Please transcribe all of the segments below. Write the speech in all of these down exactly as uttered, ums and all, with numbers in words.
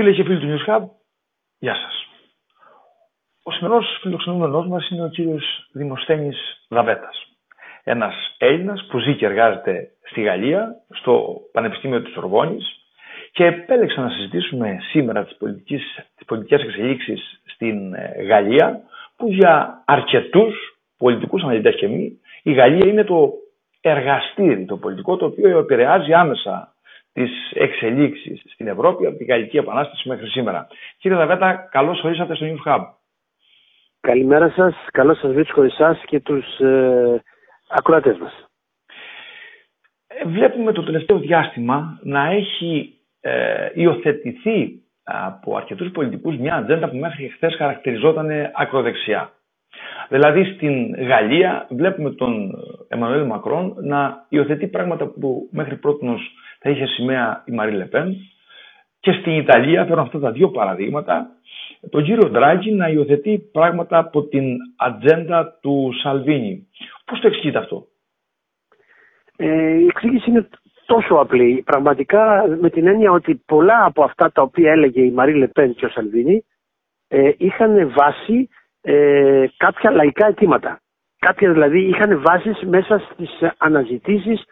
Φίλε και φίλοι του News Hub, γεια σας. Ο σημερινός φιλοξενούμενός μας είναι ο κύριος Δημοσθένης Δαββέτας. Ένας Έλληνας που ζει και εργάζεται στη Γαλλία, στο Πανεπιστήμιο της Σορβόννης, και επέλεξα να συζητήσουμε σήμερα τις πολιτικές εξελίξεις στην Γαλλία, που για αρκετούς πολιτικούς αναλυτές και μη, η Γαλλία είναι το εργαστήρι, το πολιτικό, το οποίο επηρεάζει άμεσα τις εξελίξεις στην Ευρώπη από τη Γαλλική Επανάσταση μέχρι σήμερα. Κύριε Δαββέτα, καλώς ορίσατε στο News Hub. Καλημέρα σας, καλώς σας βρίσκω εσάς και τους ε, ακροατές μας. Βλέπουμε το τελευταίο διάστημα να έχει ε, υιοθετηθεί από αρκετούς πολιτικούς μια ατζέντα που μέχρι χθες χαρακτηριζόταν ακροδεξιά. Δηλαδή στην Γαλλία βλέπουμε τον Εμμανουέλ Μακρόν να υιοθετεί πράγματα που μέχρι πρότινος θα είχε σημαία η Μαρί Λεπέν, και στην Ιταλία, φέρνω αυτά τα δύο παραδείγματα, τον κύριο Ντράγκι να υιοθετεί πράγματα από την ατζέντα του Σαλβίνι. Πώς το εξηγείτε αυτό? Ε, η εξήγηση είναι τόσο απλή. Πραγματικά, με την έννοια ότι πολλά από αυτά τα οποία έλεγε η Μαρί Λεπέν και ο Σαλβίνι ε, είχαν βάση ε, κάποια λαϊκά αιτήματα. Κάποια δηλαδή είχαν βάσεις μέσα στις αναζητήσεις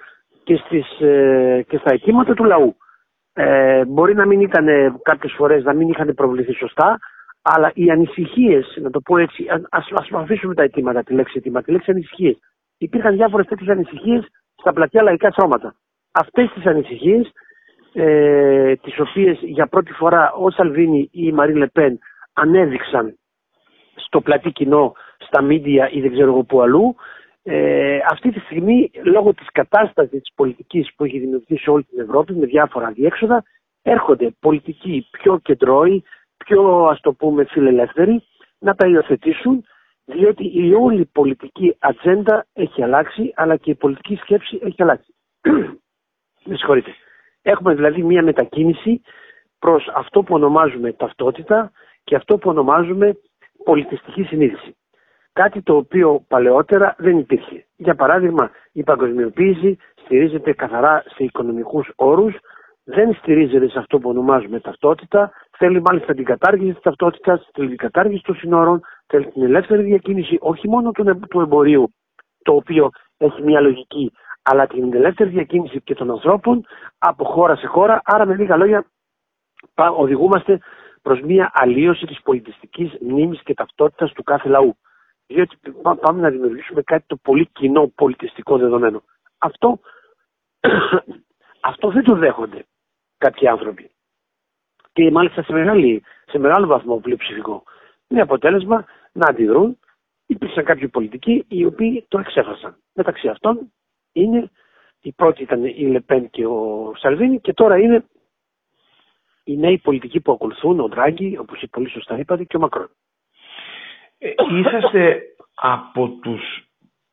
και, στις, ε, και στα αιτήματα του λαού. Ε, μπορεί να μην ήταν κάποιες φορές, να μην είχαν προβληθεί σωστά, αλλά οι ανησυχίες, να το πω έτσι, ας, ας αφήσουμε τα αιτήματα, τη λέξη αιτήματα, τη λέξη ανησυχίες. Υπήρχαν διάφορες τέτοιες ανησυχίες στα πλατιά λαϊκά σώματα. Αυτές τις ανησυχίες, ε, τις οποίες για πρώτη φορά ο Σαλβίνι ή η Μαρί Λεπέν ανέδειξαν στο πλατή κοινό, στα μίντια ή δεν ξέρω εγώ που αλλού, Ε, αυτή τη στιγμή, λόγω της κατάστασης της πολιτικής που έχει δημιουργηθεί σε όλη την Ευρώπη με διάφορα διέξοδα, έρχονται πολιτικοί πιο κεντρώοι, πιο, ας το πούμε, φιλελεύθεροι, να τα υιοθετήσουν, διότι η όλη πολιτική ατζέντα έχει αλλάξει, αλλά και η πολιτική σκέψη έχει αλλάξει. Με συγχωρείτε. Έχουμε δηλαδή μια μετακίνηση προς αυτό που ονομάζουμε ταυτότητα και αυτό που ονομάζουμε πολιτιστική συνείδηση. Κάτι το οποίο παλαιότερα δεν υπήρχε. Για παράδειγμα, η παγκοσμιοποίηση στηρίζεται καθαρά σε οικονομικούς όρους, δεν στηρίζεται σε αυτό που ονομάζουμε ταυτότητα, θέλει μάλιστα την κατάργηση της ταυτότητας, θέλει την κατάργηση των συνόρων, θέλει την ελεύθερη διακίνηση όχι μόνο του εμπορίου, το οποίο έχει μια λογική, αλλά την ελεύθερη διακίνηση και των ανθρώπων από χώρα σε χώρα. Άρα, με λίγα λόγια, οδηγούμαστε προς μια αλλίωση της πολιτιστικής μνήμης και ταυτότητας του κάθε λαού. Διότι πάμε να δημιουργήσουμε κάτι το πολύ κοινό πολιτιστικό δεδομένο. Αυτό, αυτό δεν το δέχονται κάποιοι άνθρωποι. Και μάλιστα σε, μεγάλη, σε μεγάλο βαθμό πλειοψηφικό. Με αποτέλεσμα να αντιδρούν. Υπήρξαν κάποιοι πολιτικοί οι οποίοι το εξέφρασαν. Μεταξύ αυτών είναι, η πρώτη ήταν η Λεπέν και ο Σαλβίνι, και τώρα είναι οι νέοι πολιτικοί που ακολουθούν, ο Ντράγκι, όπως πολύ σωστά είπατε, και ο Μακρόν. Είσαστε από τους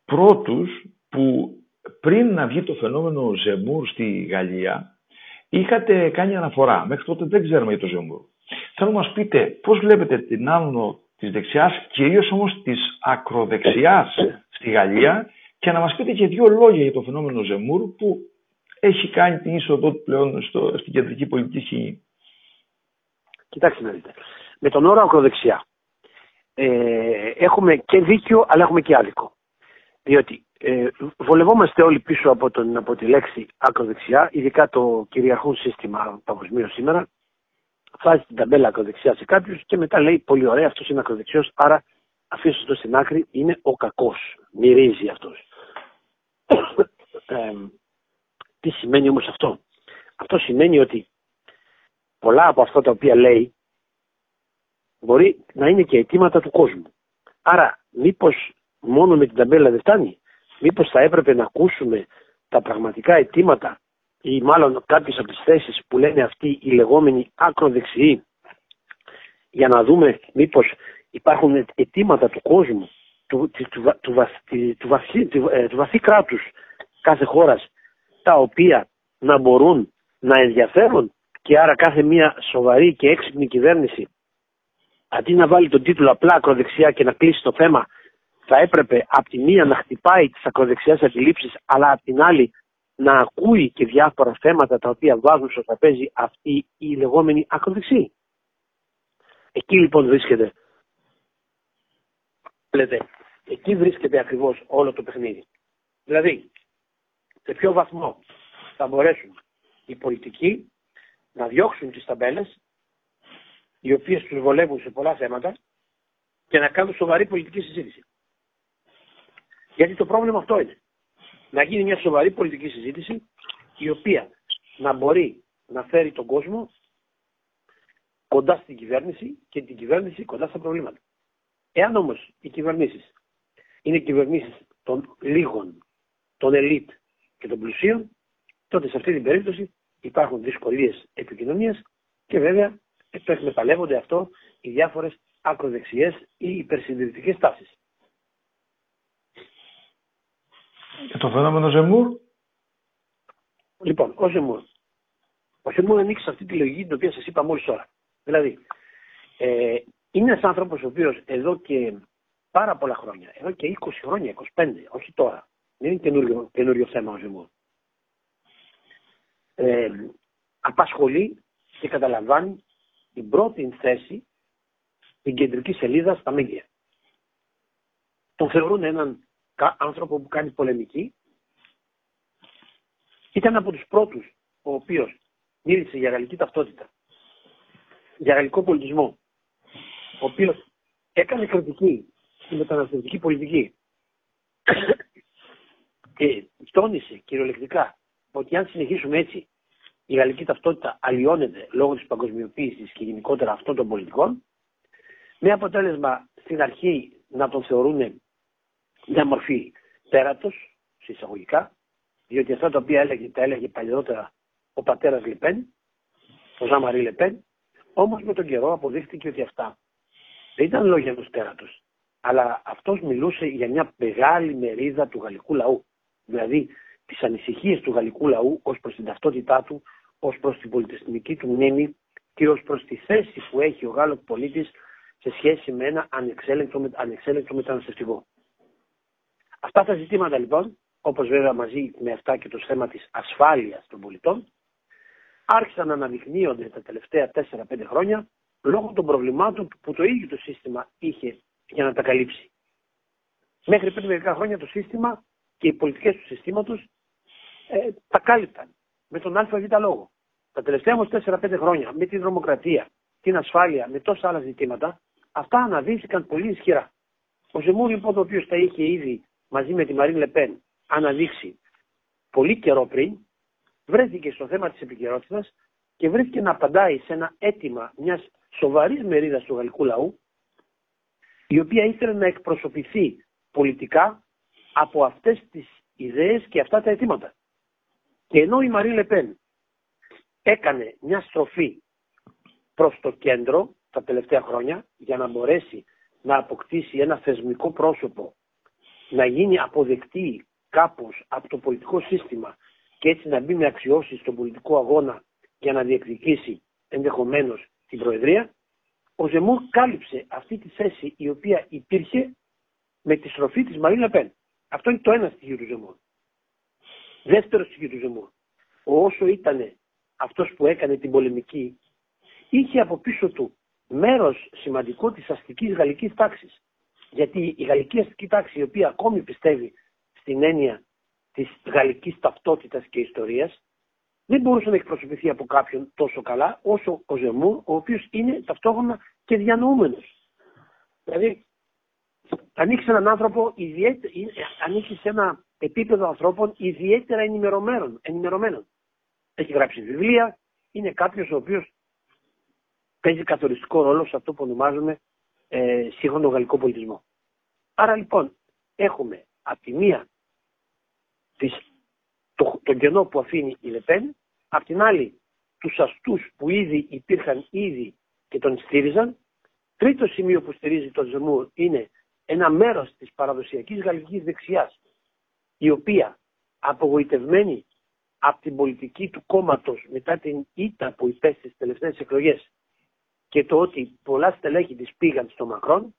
πρώτους που πριν να βγει το φαινόμενο Ζεμούρ στη Γαλλία είχατε κάνει αναφορά. Μέχρι τότε δεν ξέρουμε για το Ζεμούρ. Θέλω να μας πείτε πώς βλέπετε την άνοδο της δεξιάς, κυρίως όμως της ακροδεξιάς στη Γαλλία, και να μας πείτε και δύο λόγια για το φαινόμενο Ζεμούρ που έχει κάνει την είσοδό του πλέον στο, στην κεντρική πολιτική σκηνή. Κοιτάξτε να δείτε. Με τον όρο ακροδεξιά Ε, έχουμε και δίκιο, αλλά έχουμε και άδικο. Διότι ε, βολευόμαστε όλοι πίσω από, τον, από τη λέξη ακροδεξιά, ειδικά το κυριαρχούν σύστημα παγκοσμίως σήμερα. Φάζει την ταμπέλα ακροδεξιά σε κάποιους και μετά λέει: πολύ ωραία, αυτός είναι ακροδεξιός, άρα αφήστε το στην άκρη, είναι ο κακός. Μυρίζει αυτός. ε, τι σημαίνει όμως αυτό? Αυτό σημαίνει ότι πολλά από αυτά τα οποία λέει μπορεί να είναι και αιτήματα του κόσμου. Άρα, μήπως μόνο με την ταμπέλα δεν φτάνει? Μήπως θα έπρεπε να ακούσουμε τα πραγματικά αιτήματα, ή μάλλον κάποιες από τις θέσεις που λένε αυτοί οι λεγόμενοι ακροδεξιοί, για να δούμε μήπως υπάρχουν αιτήματα του κόσμου, του, του, του, του, του, βαθύ, του, βαθύ, του, ε, του βαθύ κράτους κάθε χώρας, τα οποία να μπορούν να ενδιαφέρουν, και άρα κάθε μια σοβαρή και έξυπνη κυβέρνηση, αντί να βάλει τον τίτλο απλά ακροδεξιά και να κλείσει το θέμα, θα έπρεπε από τη μία να χτυπάει τις ακροδεξιές αντιλήψεις, αλλά από την άλλη να ακούει και διάφορα θέματα τα οποία βάζουν στο τραπέζι αυτοί οι λεγόμενοι ακροδεξιοί. Εκεί λοιπόν βρίσκεται. Λέτε, εκεί βρίσκεται ακριβώς όλο το παιχνίδι. Δηλαδή, σε ποιο βαθμό θα μπορέσουν οι πολιτικοί να διώξουν τις ταμπέλες, οι οποίες τους βολεύουν σε πολλά θέματα, και να κάνουν σοβαρή πολιτική συζήτηση. Γιατί το πρόβλημα αυτό είναι. Να γίνει μια σοβαρή πολιτική συζήτηση, η οποία να μπορεί να φέρει τον κόσμο κοντά στην κυβέρνηση και την κυβέρνηση κοντά στα προβλήματα. Εάν όμως οι κυβερνήσεις είναι κυβερνήσεις των λίγων, των ελίτ και των πλουσίων, τότε σε αυτή την περίπτωση υπάρχουν δυσκολίες επικοινωνίας και βέβαια εκμεταλλεύονται αυτό οι διάφορες ακροδεξιές ή υπερσυντηρητικές τάσεις. Και το φαινόμενο Ζεμούρ. Λοιπόν, ο Ζεμούρ. Ο Ζεμούρ ανοίξει αυτή τη λογική την οποία σας είπα μόλις τώρα. Δηλαδή, ε, είναι ένας άνθρωπος ο οποίος εδώ και πάρα πολλά χρόνια, εδώ και είκοσι χρόνια, είκοσι πέντε, όχι τώρα, δεν είναι καινούριο, καινούριο θέμα ο Ζεμούρ, ε, απασχολεί και καταλαμβάνει την πρώτη θέση την κεντρική σελίδα στα μίντια. Τον θεωρούν έναν άνθρωπο που κάνει πολεμική. Ήταν από τους πρώτους ο οποίος μίλησε για γαλλική ταυτότητα, για γαλλικό πολιτισμό, ο οποίος έκανε κριτική στη μεταναστευτική πολιτική και τόνισε κυριολεκτικά ότι αν συνεχίσουμε έτσι η γαλλική ταυτότητα αλλοιώνεται λόγω της παγκοσμιοποίησης και γενικότερα αυτών των πολιτικών, με αποτέλεσμα στην αρχή να τον θεωρούν μια μορφή τέρατος, εισαγωγικά, διότι αυτά τα οποία έλεγε, τα έλεγε παλιότερα ο πατέρας Λεπέν, ο Ζαμαρί Λεπέν, όμως με τον καιρό αποδείχθηκε ότι αυτά δεν ήταν λόγια ενός τέρατος, αλλά αυτός μιλούσε για μια μεγάλη μερίδα του γαλλικού λαού, δηλαδή τις ανησυχίες του γαλλικού λαού ως προς την ταυτότητά του, ως προς την πολιτισμική του μνήμη και ως προς τη θέση που έχει ο Γάλλος πολίτης σε σχέση με ένα ανεξέλεγκτο, ανεξέλεγκτο μεταναστευτικό. Αυτά τα ζητήματα λοιπόν, όπως βέβαια μαζί με αυτά και το θέμα της ασφάλειας των πολιτών, άρχισαν να αναδεικνύονται τα τελευταία τέσσερα πέντε χρόνια λόγω των προβλημάτων που το ίδιο το σύστημα είχε για να τα καλύψει. Μέχρι πριν μερικά χρόνια το σύστημα και οι πολιτικές του συστήματος ε, τα κάλυπταν με τον ΑΒ λόγο. Τα τελευταία όμως τέσσερα πέντε χρόνια με τη δρομοκρατία, την ασφάλεια, με τόσα άλλα ζητήματα, αυτά αναδείχθηκαν πολύ ισχυρά. Ο Ζεμούρ λοιπόν, ο οποίος τα είχε ήδη μαζί με τη Μαρί Λεπέν αναδείξει πολύ καιρό πριν, βρέθηκε στο θέμα της επικαιρότητας και βρέθηκε να απαντάει σε ένα αίτημα μιας σοβαρής μερίδας του γαλλικού λαού, η οποία ήθελε να εκπροσωπηθεί πολιτικά από αυτές τις ιδέες και αυτά τα αιτήματα. Και ενώ η Μαρί Λεπέν έκανε μια στροφή προς το κέντρο τα τελευταία χρόνια για να μπορέσει να αποκτήσει ένα θεσμικό πρόσωπο, να γίνει αποδεκτή κάπως από το πολιτικό σύστημα και έτσι να μπει με αξιώσεις στον πολιτικό αγώνα για να διεκδικήσει ενδεχομένως την Προεδρία, ο Ζεμούρ κάλυψε αυτή τη θέση η οποία υπήρχε με τη στροφή της Μαρί Λεπέν. Αυτό είναι το ένα στοιχείο του Ζεμούρ. Δεύτερο στοιχείο του Ζεμούρ. Όσο ήταν αυτός που έκανε την πολεμική, είχε από πίσω του μέρος σημαντικό της αστικής γαλλικής τάξης. Γιατί η γαλλική αστική τάξη, η οποία ακόμη πιστεύει στην έννοια της γαλλικής ταυτότητας και ιστορίας, δεν μπορούσε να εκπροσωπηθεί από κάποιον τόσο καλά όσο ο Ζεμούρ, ο οποίος είναι ταυτόχρονα και διανοούμενος. Δηλαδή, ανήκει σε έναν άνθρωπο, ανήκει σε ένα επίπεδο ανθρώπων ιδιαίτερα ενημερωμένων. ενημερωμένων. Έχει γράψει βιβλία, είναι κάποιος ο οποίος παίζει καθοριστικό ρόλο σε αυτό που ονομάζουμε ε, σύγχρονο γαλλικό πολιτισμό. Άρα λοιπόν έχουμε από τη μία τις, το, το κενό που αφήνει η Λεπέν, από την άλλη τους αστούς που ήδη υπήρχαν ήδη και τον στήριζαν. Τρίτο σημείο που στηρίζει τον Ζεμούρ είναι ένα μέρος της παραδοσιακής γαλλικής δεξιάς, η οποία απογοητευμένη από την πολιτική του κόμματος μετά την ήττα που υπέστη στις τελευταίες εκλογές, και το ότι πολλά στελέχη της πήγαν στο Μακρόν,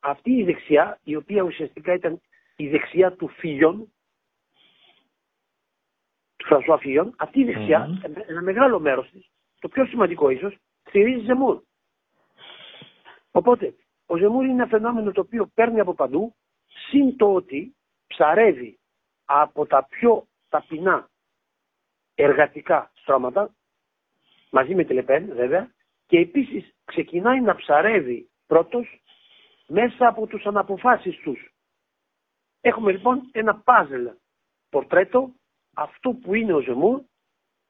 αυτή η δεξιά, η οποία ουσιαστικά ήταν η δεξιά του Φιγιόν, του Φρανσουά Φιγιόν, αυτή η δεξιά, mm-hmm. ένα μεγάλο μέρος της, το πιο σημαντικό ίσως, στηρίζει Ζεμούρ. Οπότε, ο Ζεμούρ είναι ένα φαινόμενο το οποίο παίρνει από παντού, συν το ότι ψαρεύει από τα πιο ταπεινά εργατικά στρώματα, μαζί με τη Λεπέν βέβαια, και επίσης ξεκινάει να ψαρεύει πρώτος μέσα από τους αναποφάσεις τους. Έχουμε λοιπόν ένα πάζελ πορτρέτο αυτού που είναι ο Ζεμούρ,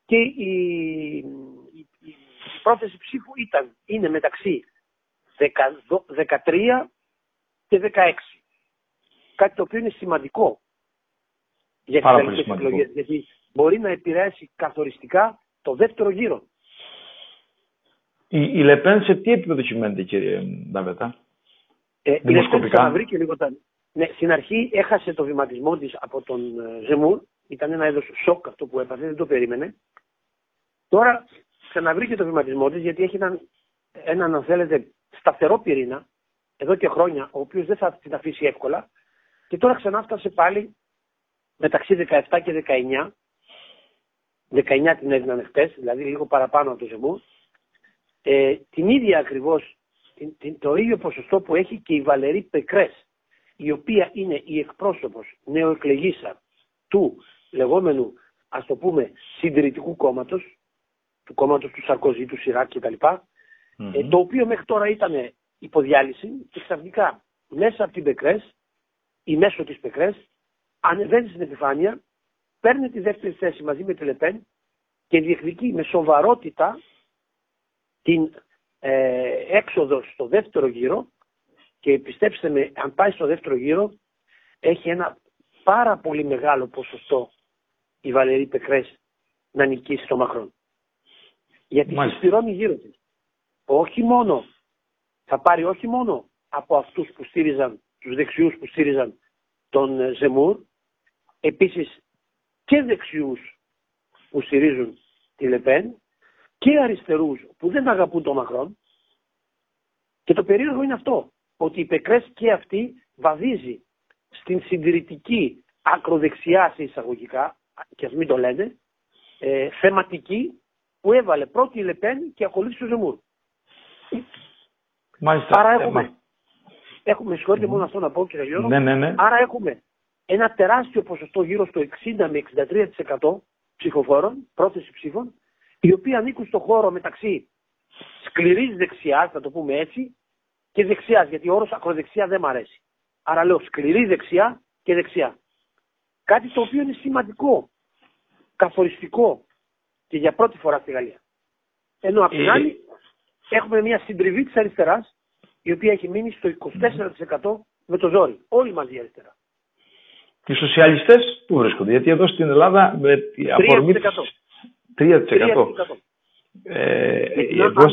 και η, η, η πρόθεση ψήφου ήταν, είναι μεταξύ δεκατρία και δεκαέξι. Κάτι το οποίο είναι σημαντικό για τις γαλλικές εκλογές, γιατί μπορεί να επηρεάσει καθοριστικά το δεύτερο γύρο. Η, η Λεπέν σε τι επίπεδο σημαίνεται, κύριε Νταββέτα? Ε, η Λεπέν ξαναβρήκε λίγο τα... Ναι, στην αρχή έχασε το βηματισμό της από τον Ζεμούρ. Ήταν ένα είδος σοκ αυτό που έπαθε, δεν το περίμενε. Τώρα ξαναβρήκε το βηματισμό της, γιατί έχει έναν, έναν αν θέλετε, σταθερό πυρήνα εδώ και χρόνια, ο οποίος δεν θα την αφήσει εύκολα. Και τώρα ξανά φτάσε πάλι μεταξύ δεκαεπτά και δεκαεννιά. δεκαεννιά την έδιναν χτες, δηλαδή λίγο παραπάνω από το Ζεμούρ. Ε, την ίδια ακριβώς, την, την, το ίδιο ποσοστό που έχει και η Βαλερή Πεκρές, η οποία είναι η εκπρόσωπος νεοεκλεγήσα του λεγόμενου, ας το πούμε, συντηρητικού κόμματος, του κόμματος του Σαρκόζι, του Σιράκ κτλ. Mm-hmm. ε, το οποίο μέχρι τώρα ήταν υποδιάλυση, και ξαφνικά μέσα από την Πεκρές ή μέσω της Πεκρές ανεβαίνει στην επιφάνεια, παίρνει τη δεύτερη θέση μαζί με τη Λεπέν και διεκδικεί με σοβαρότητα την ε, έξοδο στο δεύτερο γύρο. Και πιστέψτε με, αν πάει στο δεύτερο γύρο, έχει ένα πάρα πολύ μεγάλο ποσοστό η Βαλερή Πεκρές να νικήσει το Μακρόν. Γιατί συσπηρώνει γύρω της. Όχι μόνο, θα πάρει όχι μόνο από αυτούς που στήριζαν, τους δεξιούς που στήριζαν τον Ζεμούρ, επίσης και δεξιούς που στηρίζουν τη Λεπέν, και αριστερούς που δεν αγαπούν τον Μακρόν. Και το περίεργο είναι αυτό, ότι η Πεκρές και αυτή βαδίζει στην συντηρητική ακροδεξιά, σε εισαγωγικά, και ας μην το λένε, ε, θεματική, που έβαλε πρώτη η Λεπέν και ακολούθησε ο Ζεμούρ. Μάλιστα. Άρα έχουμε, έχουμε συγχωρείτε mm. μόνο αυτό να πω, κύριε Γιώργο, ναι, ναι, ναι. άρα έχουμε ένα τεράστιο ποσοστό, γύρω στο εξήντα με εξήντα τρία τοις εκατό ψηφοφόρων, πρόθεση ψήφων, οι οποίοι ανήκουν στο χώρο μεταξύ σκληρής δεξιάς, να το πούμε έτσι, και δεξιάς, γιατί ο όρος ακροδεξιά δεν μ' αρέσει. Άρα λέω σκληρή δεξιά και δεξιά. Κάτι το οποίο είναι σημαντικό, καθοριστικό και για πρώτη φορά στη Γαλλία. Ενώ απ' την άλλη έχουμε μια συντριβή της αριστεράς, η οποία έχει μείνει στο είκοσι τέσσερα τοις εκατό με το ζόρι. Όλοι μαζί η αριστερά. Οι σοσιαλιστές πού βρίσκονται? Γιατί εδώ στην Ελλάδα με τη αφορμή τρία τοις εκατό. τρία τοις εκατό. τρία τοις εκατό. Ε, εγώ...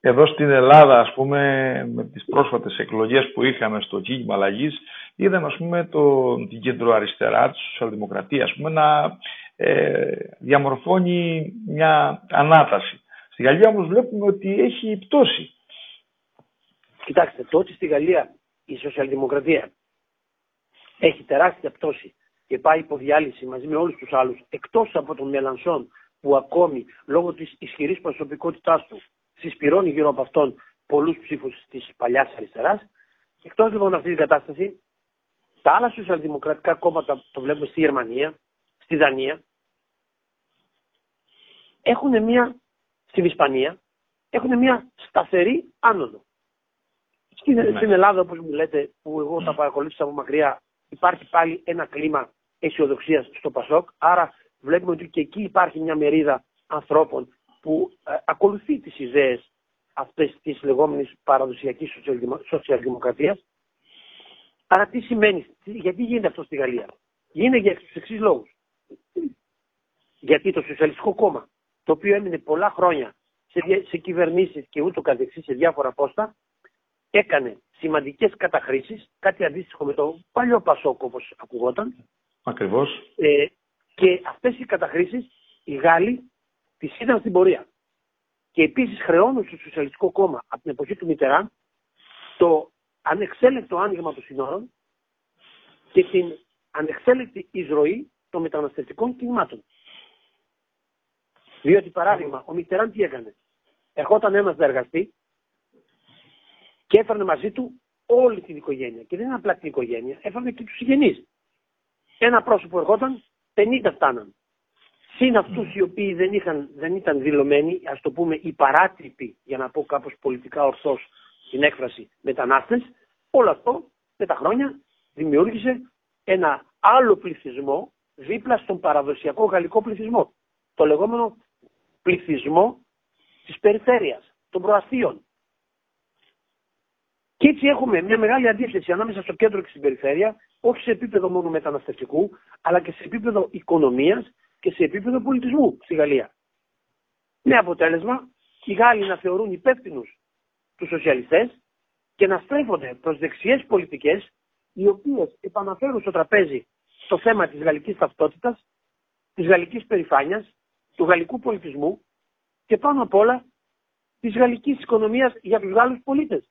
Εδώ στην Ελλάδα, ας πούμε, με τις πρόσφατες εκλογές που είχαμε στο κίνημα αλλαγής, είδαμε, ας πούμε, το, την κεντροαριστερά, τη σοσιαλδημοκρατία, ας πούμε, να ε, διαμορφώνει μια ανάταση. Στη Γαλλία όμως βλέπουμε ότι έχει πτώσει. Κοιτάξτε, το ότι στη Γαλλία η σοσιαλδημοκρατία έχει τεράστια πτώση και πάει υποδιάλυση μαζί με όλους τους άλλους, εκτός από τον Μελανσόν, που ακόμη λόγω της ισχυρής προσωπικότητάς του συσπηρώνει γύρω από αυτόν πολλούς ψήφους της παλιάς αριστεράς. Εκτός λοιπόν αυτή την κατάσταση, τα άλλα σοσιαλδημοκρατικά κόμματα, το βλέπουμε στη Γερμανία, στη Δανία, έχουν μια, στην Ισπανία, έχουν μια σταθερή άνοδο. Στην, ναι. στην Ελλάδα, όπως μου λέτε, που εγώ τα παρακολούθησα από μακριά, υπάρχει πάλι ένα κλίμα αισιοδοξίας στο Πασόκ, άρα βλέπουμε ότι και εκεί υπάρχει μια μερίδα ανθρώπων που ακολουθεί τις ιδέες αυτές της λεγόμενης παραδοσιακής σοσιαλδημοκρατίας. Άρα τι σημαίνει, γιατί γίνεται αυτό στη Γαλλία? Γίνεται για τους εξής λόγους. Γιατί το Σοσιαλιστικό Κόμμα, το οποίο έμεινε πολλά χρόνια σε, σε κυβερνήσεις και ούτω καθεξής σε διάφορα πόστα, έκανε σημαντικές καταχρήσεις, κάτι αντίστοιχο με το παλιό Πασόκ όπως ακουγόταν. Ακριβώς. Ε, και αυτές οι καταχρήσεις οι Γάλλοι τις είδαν στην πορεία. Και επίσης χρεώνουν στο Σοσιαλιστικό Κόμμα από την εποχή του Μητεράν το ανεξέλεγκτο άνοιγμα των συνόρων και την ανεξέλεγκτη εισρωή των μεταναστευτικών κινημάτων. Διότι, παράδειγμα, ο Μητεράν τι έκανε? Ερχόταν ένας να εργαστεί και έφερνε μαζί του όλη την οικογένεια. Και δεν είναι απλά την οικογένεια, έφερνε και τους συγγενείς. Ένα πρόσωπο ερχόταν, πενήντα φτάναν. Συν αυτούς οι οποίοι δεν, είχαν, δεν ήταν δηλωμένοι, ας το πούμε οι παράτυποι, για να πω κάπως πολιτικά ορθώς την έκφραση, μετανάστες, όλο αυτό με τα χρόνια δημιούργησε ένα άλλο πληθυσμό δίπλα στον παραδοσιακό γαλλικό πληθυσμό. Το λεγόμενο πληθυσμό της περιφέρειας, των προαστίων. Και έτσι έχουμε μια μεγάλη αντίθεση ανάμεσα στο κέντρο και στην περιφέρεια, όχι σε επίπεδο μόνο μεταναστευτικού, αλλά και σε επίπεδο οικονομίας και σε επίπεδο πολιτισμού στη Γαλλία. Με αποτέλεσμα, οι Γάλλοι να θεωρούν υπεύθυνους τους σοσιαλιστές και να στρέφονται προς δεξιές πολιτικές, οι οποίες επαναφέρουν στο τραπέζι το θέμα της γαλλικής ταυτότητας, της γαλλικής περηφάνειας, του γαλλικού πολιτισμού και πάνω απ' όλα της γαλλικής οικονομίας για τους Γάλλους πολίτες.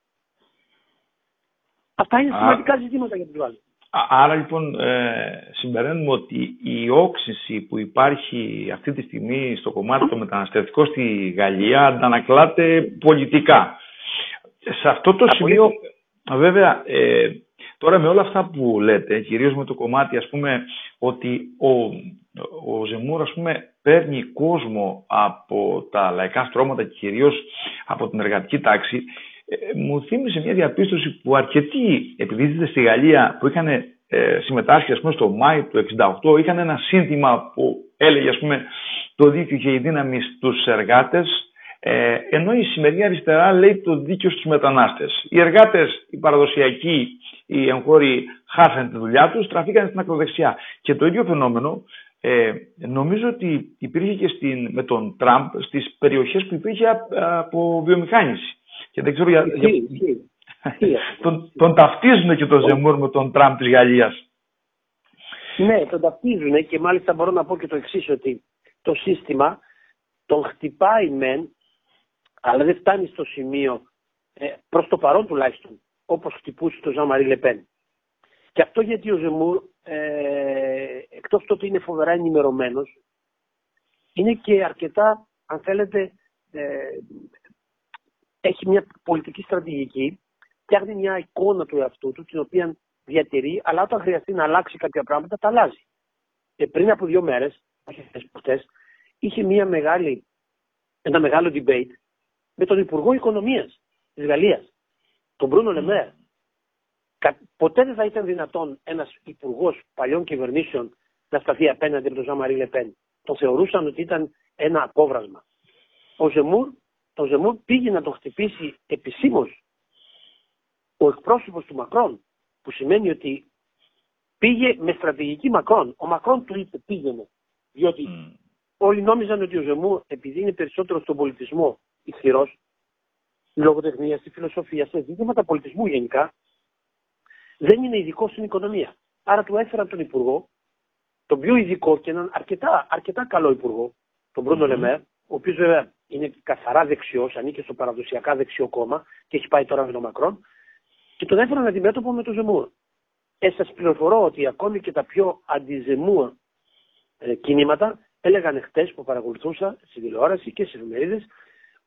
Αυτά είναι σημαντικά ζητήματα για τους Γάλλους. Άρα λοιπόν ε, συμπεραίνουμε ότι η όξυνση που υπάρχει αυτή τη στιγμή στο κομμάτι το μεταναστευτικό στη Γαλλία αντανακλάται πολιτικά. Σε αυτό το σημείο βέβαια ε, τώρα με όλα αυτά που λέτε, κυρίως με το κομμάτι ας πούμε ότι ο, ο Ζεμούρ ας πούμε παίρνει κόσμο από τα λαϊκά στρώματα και κυρίως από την εργατική τάξη, μου θύμισε μια διαπίστωση που αρκετοί επιδίδητες στη Γαλλία που είχαν ε, συμμετάσχει ας πούμε, στο Μάη του εξήντα οκτώ είχαν ένα σύνθημα που έλεγε ας πούμε, το δίκαιο και η δύναμη στους εργάτες, ε, ενώ η σημερινή αριστερά λέει το δίκαιο στους μετανάστες. Οι εργάτες, οι παραδοσιακοί, οι εγχώροι χάσανε τη δουλειά τους, τραφήκαν στην ακροδεξιά. Και το ίδιο φαινόμενο Ε, νομίζω ότι υπήρχε και στην, με τον Τραμπ στις περιοχές που υπήρχε από βιομηχάνηση. Και δεν ξέρω για... για... τον, τον ταυτίζουν και τον Ζεμούρ με τον Τραμπ της Γαλλίας. Ναι, τον ταυτίζουν και μάλιστα μπορώ να πω και το εξής, ότι το σύστημα τον χτυπάει μεν, αλλά δεν φτάνει στο σημείο, προς το παρόν τουλάχιστον, όπως χτυπούσε το Ζαμαρί Λεπέν. Και αυτό γιατί ο Ζεμούρ, ε, εκτός το ότι είναι φοβερά ενημερωμένος, είναι και αρκετά, αν θέλετε, ε, έχει μια πολιτική στρατηγική, φτιάχνει μια εικόνα του εαυτού του, την οποία διατηρεί, αλλά όταν χρειαστεί να αλλάξει κάποια πράγματα, τα αλλάζει. Και πριν από δύο μέρες, όχι χθες, είχε μια μεγάλη, ένα μεγάλο debate με τον Υπουργό Οικονομίας της Γαλλίας, τον Μπρούνο Λεμέρ. Ποτέ δεν θα ήταν δυνατόν ένας υπουργός παλιών κυβερνήσεων να σταθεί απέναντι από τον Ζαμαρί Λεπέν. Τον θεωρούσαν ότι ήταν ένα απόβρασμα. Ο Ζεμούρ, τον Ζεμούρ πήγε να τον χτυπήσει επισήμως ο εκπρόσωπος του Μακρόν, που σημαίνει ότι πήγε με στρατηγική Μακρόν. Ο Μακρόν του είπε πήγαινε, διότι mm. όλοι νόμιζαν ότι ο Ζεμούρ, επειδή είναι περισσότερο στον πολιτισμό ισχυρός, στη λογοτεχνία, στη φιλοσοφία, σε ζητήματα πολιτισμού γενικά, δεν είναι ειδικό στην οικονομία. Άρα του έφεραν τον υπουργό, τον πιο ειδικό και έναν αρκετά, αρκετά καλό υπουργό, τον Μπρούνο mm-hmm. Λεμέρ, ο οποίος βέβαια είναι καθαρά δεξιός, ανήκει στο παραδοσιακά δεξιό κόμμα και έχει πάει τώρα με τον Μακρόν, και τον έφεραν αντιμέτωπο με τον Ζεμούρ. Ε, σας πληροφορώ ότι ακόμη και τα πιο αντιζεμούρ ε, κινήματα έλεγαν χτες που παρακολουθούσα στην τηλεόραση και στις εφημερίδες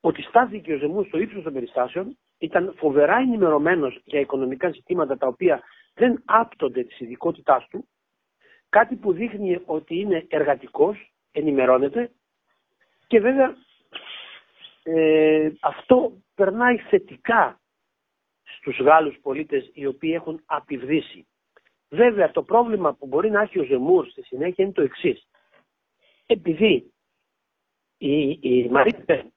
ότι στάθηκε ο Ζεμούρ στο ύψος των περιστάσεων. Ήταν φοβερά ενημερωμένος για οικονομικά ζητήματα τα οποία δεν άπτονται της ειδικότητάς του, κάτι που δείχνει ότι είναι εργατικός, ενημερώνεται και βέβαια ε, αυτό περνάει θετικά στους Γάλλους πολίτες οι οποίοι έχουν απειβδίσει. Βέβαια το πρόβλημα που μπορεί να έχει ο Ζεμούρ στη συνέχεια είναι το εξής. Επειδή η, η Μαρί Λεπέν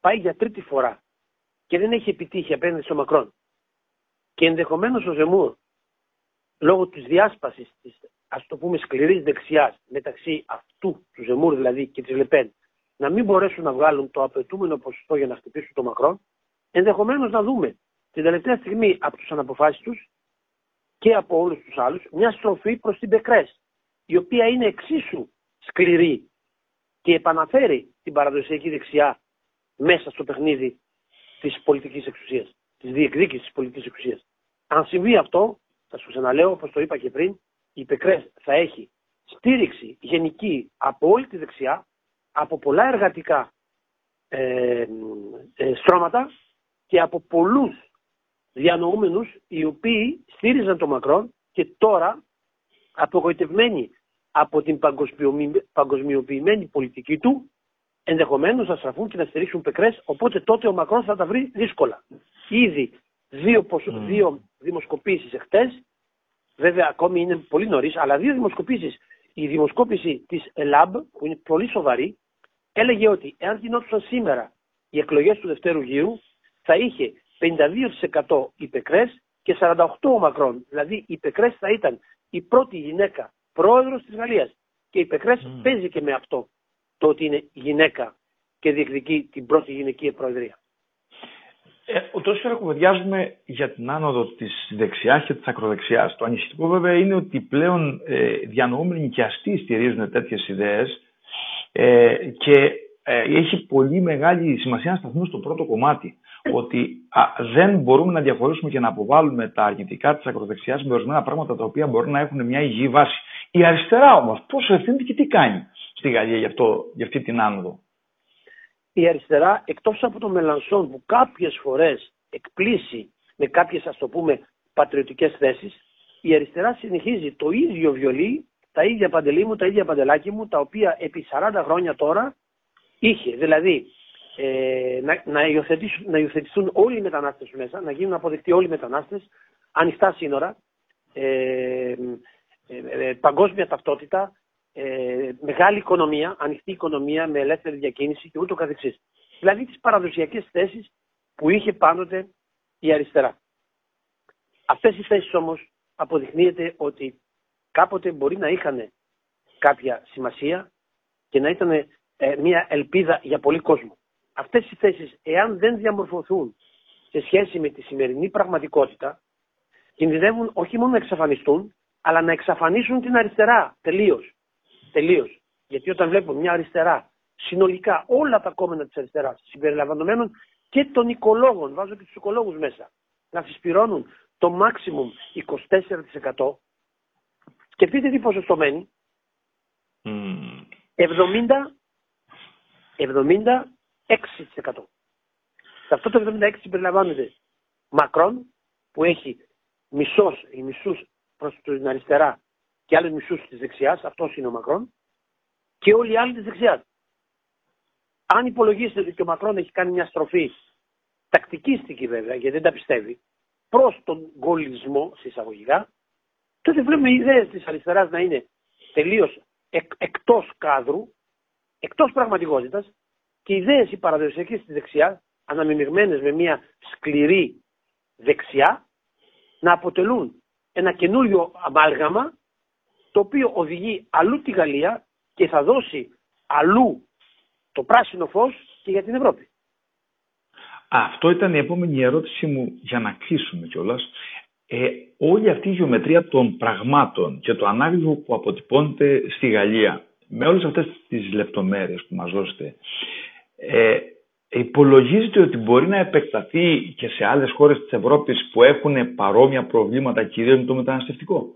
πάει για τρίτη φορά και δεν έχει επιτύχει απέναντι στο Μακρόν. Και ενδεχομένως ο Ζεμούρ, λόγω της διάσπασης της, ας το πούμε, σκληρής δεξιάς μεταξύ αυτού του Ζεμούρ δηλαδή και της Λεπέν, να μην μπορέσουν να βγάλουν το απαιτούμενο ποσοστό για να χτυπήσουν το Μακρόν, ενδεχομένως να δούμε την τελευταία στιγμή από τους αναποφάσιστους και από όλους τους άλλους μια στροφή προς την Πεκρές, η οποία είναι εξίσου σκληρή και επαναφέρει την παραδοσιακή δεξιά μέσα στο παιχνίδι της πολιτικής εξουσίας, της διεκδίκησης της πολιτικής εξουσίας. Αν συμβεί αυτό, θα σου ξαναλέω, όπως το είπα και πριν, η Πεκρές θα έχει στήριξη γενική από όλη τη δεξιά, από πολλά εργατικά ε, ε, στρώματα και από πολλούς διανοούμενους οι οποίοι στήριζαν τον Μακρόν και τώρα απογοητευμένοι από την παγκοσμιοποιημένη πολιτική του ενδεχομένως να στραφούν και να στηρίξουν Πεκρές, οπότε τότε ο Μακρόν θα τα βρει δύσκολα. Ήδη δύο, ποσο... mm. δύο δημοσκοπήσεις εχθές, βέβαια ακόμη είναι πολύ νωρίς, αλλά δύο δημοσκοπήσεις. Η δημοσκόπηση της ΕΛΑΜ, που είναι πολύ σοβαρή, έλεγε ότι εάν γινόντουσαν σήμερα οι εκλογές του δευτέρου γύρου, θα είχε πενήντα δύο τοις εκατό οι Πεκρές και σαράντα οκτώ τοις εκατό ο Μακρόν. Δηλαδή η Πεκρές θα ήταν η πρώτη γυναίκα πρόεδρος της Γαλλίας. Και η Πεκρές mm. παίζει και με αυτό, το ότι είναι γυναίκα και διεκδικεί την πρώτη γυναικεία προεδρία. Ε, τόση ώρα κουβεντιάζουμε για την άνοδο της δεξιάς και της ακροδεξιάς. Το ανησυχητικό βέβαια είναι ότι πλέον ε, διανοούμενοι και αστεί στηρίζουν τέτοιες ιδέες ε, και ε, έχει πολύ μεγάλη σημασία να σταθούμε στο πρώτο κομμάτι. Ότι α, δεν μπορούμε να διαχωρίσουμε και να αποβάλουμε τα αρνητικά της ακροδεξιάς με ορισμένα πράγματα τα οποία μπορούν να έχουν μια υγιή βάση. Η αριστερά όμως πώς ευθύνεται και τι κάνει στη Γαλλία για, αυτό, για αυτή την άνοδο? Η αριστερά, εκτός από τον Μελανσόν που κάποιες φορές εκπλήσει με κάποιες, ας το πούμε, πατριωτικές θέσεις, η αριστερά συνεχίζει το ίδιο βιολί, τα ίδια παντελή μου, τα ίδια παντελάκι μου, τα οποία επί σαράντα χρόνια τώρα είχε. Δηλαδή, ε, να, να, να υιοθετηθούν όλοι οι μετανάστες μέσα, να γίνουν αποδεκτοί όλοι οι μετανάστες, ανοιχτά σύνορα, ε, ε, ε, παγκόσμια ταυτότητα, Ε, μεγάλη οικονομία, ανοιχτή οικονομία με ελεύθερη διακίνηση και ούτω καθεξής. Δηλαδή τις παραδοσιακές θέσεις που είχε πάντοτε η αριστερά. Αυτές οι θέσεις όμως αποδεικνύεται ότι κάποτε μπορεί να είχαν κάποια σημασία και να ήταν ε, μια ελπίδα για πολύ κόσμο. Αυτές οι θέσεις, εάν δεν διαμορφωθούν σε σχέση με τη σημερινή πραγματικότητα, κινδυνεύουν όχι μόνο να εξαφανιστούν, αλλά να εξαφανίσουν την αριστερά τελείως. Τελείως. Γιατί όταν βλέπουμε μια αριστερά, συνολικά όλα τα κόμματα της αριστεράς, συμπεριλαμβανομένων και των οικολόγων, βάζω και τους οικολόγους μέσα, να συσπηρώνουν το maximum είκοσι τέσσερα τοις εκατό, σκεφτείτε τι ποσοστό μένει, mm. εβδομήντα έξι τοις εκατό. Σε αυτό το εβδομήντα έξι τοις εκατό συμπεριλαμβάνεται Μακρόν, που έχει μισός ή μισούς προς την αριστερά, και άλλους μισούς της δεξιάς, αυτός είναι ο Μακρόν, και όλοι οι άλλοι της δεξιάς. Αν υπολογίσετε ότι ο Μακρόν έχει κάνει μια στροφή, τακτικίστικη βέβαια, γιατί δεν τα πιστεύει, προς τον γκολισμό, συσσαγωγικά, τότε βλέπουμε οι ιδέες της αριστεράς να είναι τελείως εκ, εκτός κάδρου, εκτός πραγματικότητας, και οι ιδέες οι παραδοσιακές της δεξιάς, αναμειγμένες με μια σκληρή δεξιά, να αποτελούν ένα καινούριο αμάλγαμα, το οποίο οδηγεί αλλού τη Γαλλία και θα δώσει αλλού το πράσινο φως και για την Ευρώπη. Αυτό ήταν η επόμενη ερώτηση μου για να κλείσουμε κιόλας. Ε, όλη αυτή η γεωμετρία των πραγμάτων και το ανάγλυφο που αποτυπώνεται στη Γαλλία, με όλες αυτές τις λεπτομέρειες που μας δώσετε, ε, υπολογίζεται ότι μπορεί να επεκταθεί και σε άλλες χώρες της Ευρώπης που έχουν παρόμοια προβλήματα, κυρίως με το μεταναστευτικό?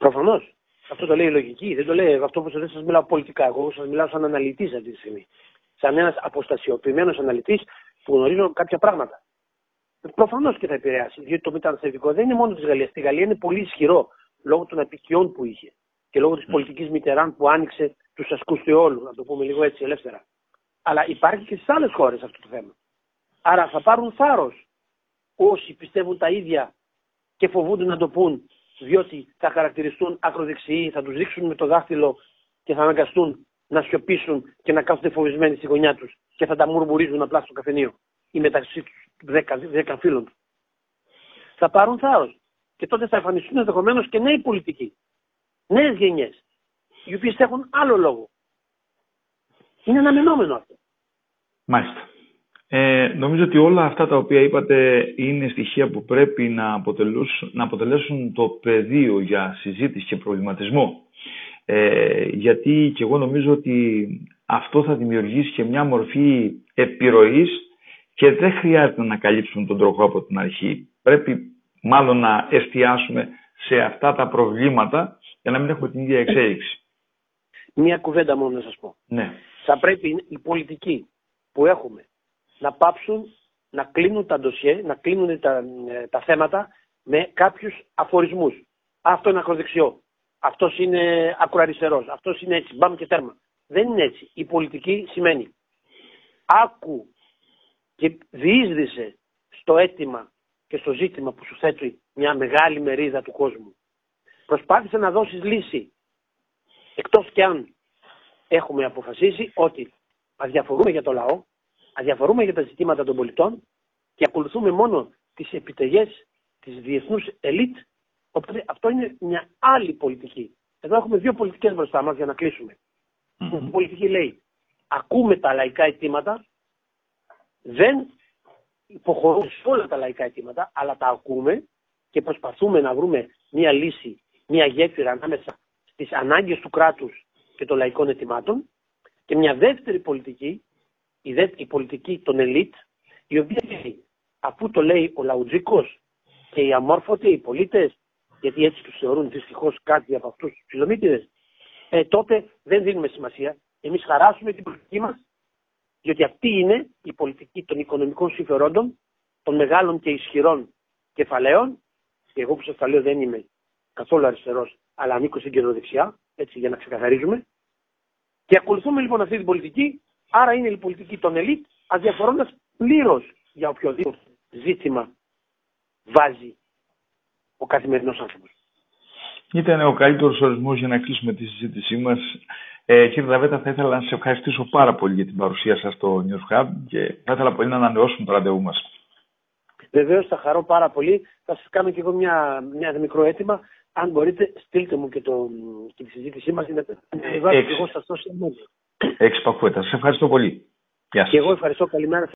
Προφανώς. Αυτό το λέει η λογική. Δεν το λέει αυτό που σας μιλάω πολιτικά. Εγώ σας μιλάω σαν αναλυτής αυτή τη στιγμή. Σαν ένας αποστασιοποιημένος αναλυτής που γνωρίζω κάποια πράγματα. Προφανώς και θα επηρεάσει. Διότι το μεταναστευτικό δεν είναι μόνο της Γαλλίας. Στη Γαλλία είναι πολύ ισχυρό λόγω των απικιών που είχε και λόγω της mm. πολιτικής Μητεράν που άνοιξε τους ασκούς του όλου. Να το πούμε λίγο έτσι ελεύθερα. Αλλά υπάρχει και στις άλλες χώρες αυτό το θέμα. Άρα θα πάρουν θάρρος όσοι πιστεύουν τα ίδια και φοβούνται να το πούν. Διότι θα χαρακτηριστούν ακροδεξιοί, θα τους δείξουν με το δάχτυλο και θα αναγκαστούν να σιωπήσουν και να κάθονται φοβισμένοι στη γωνιά τους και θα τα μουρμουρίζουν απλά στο καφενείο ή μεταξύ τους δέκα φίλων τους. Θα πάρουν θάρρος και τότε θα εμφανιστούν ενδεχομένως και νέοι πολιτικοί, νέες γενιές, οι οποίες έχουν άλλο λόγο. Είναι αναμενόμενο αυτό. Μάλιστα. Ε, νομίζω ότι όλα αυτά τα οποία είπατε είναι στοιχεία που πρέπει να αποτελέσουν, να αποτελέσουν το πεδίο για συζήτηση και προβληματισμό. Ε, γιατί και εγώ νομίζω ότι αυτό θα δημιουργήσει και μια μορφή επιρροής και δεν χρειάζεται να καλύψουμε τον τροχό από την αρχή. Πρέπει μάλλον να εστιάσουμε σε αυτά τα προβλήματα για να μην έχουμε την ίδια εξέλιξη. Μια κουβέντα μόνο να σας πω. Ναι. Θα πρέπει οι πολιτικοί που έχουμε να πάψουν να κλείνουν τα ντοσιέ, να κλείνουν τα, τα θέματα με κάποιους αφορισμούς. Αυτό είναι ακροδεξιό. Αυτός είναι ακροαριστερός. Αυτός είναι έτσι. Μπαμ και τέρμα. Δεν είναι έτσι. Η πολιτική σημαίνει άκου και διείσδησε στο αίτημα και στο ζήτημα που σου θέτει μια μεγάλη μερίδα του κόσμου. Προσπάθησε να δώσεις λύση. Εκτός και αν έχουμε αποφασίσει ότι αδιαφορούμε για το λαό, αδιαφορούμε για τα ζητήματα των πολιτών και ακολουθούμε μόνο τις επιταγές της διεθνούς ελίτ, οπότε αυτό είναι μια άλλη πολιτική. Εδώ έχουμε δύο πολιτικές μπροστά μας για να κλείσουμε. Mm-hmm. Η πολιτική λέει, ακούμε τα λαϊκά αιτήματα, δεν υποχωρούμε σε όλα τα λαϊκά αιτήματα, αλλά τα ακούμε και προσπαθούμε να βρούμε μια λύση, μια γέφυρα ανάμεσα στις ανάγκες του κράτους και των λαϊκών αιτημάτων. Και μια δεύτερη πολιτική, η, δε, η πολιτική των ελίτ, η οποία λέει, αφού το λέει ο λαουτζίκος και οι αμόρφωτοι, οι πολίτες, γιατί έτσι τους θεωρούν δυστυχώς κάτι από αυτούς τους ψηλομύτιδες, ε, τότε δεν δίνουμε σημασία. Εμείς χαράσουμε την πολιτική μας, διότι αυτή είναι η πολιτική των οικονομικών συμφερόντων, των μεγάλων και ισχυρών κεφαλαίων. Και εγώ που σας τα λέω δεν είμαι καθόλου αριστερός, αλλά ανήκω στην κεντροδεξιά, έτσι για να ξεκαθαρίζουμε. Και ακολουθούμε λοιπόν αυτή την πολιτική, άρα είναι η πολιτική των ελίτ, αδιαφορώντας πλήρως για οποιοδήποτε ζήτημα βάζει ο καθημερινός άνθρωπος. Ήταν ο καλύτερος ορισμός για να κλείσουμε τη συζήτησή μας. Ε, κύριε Δαββέτα, θα ήθελα να σας ευχαριστήσω πάρα πολύ για την παρουσία σας στο News Hub και θα ήθελα πολύ να ανανεώσουμε το ραντεβού μας. Βεβαίως, θα χαρώ πάρα πολύ. Θα σας κάνω και εγώ μια, μια μικρό αίτημα. Αν μπορείτε, στείλτε μου και, το, και τη συζήτησή μας. Είναι εγώ σας δώσω. Εξυπακούεται. Σας ευχαριστώ πολύ. Γεια σας. Και εγώ ευχαριστώ. Καλημέρα.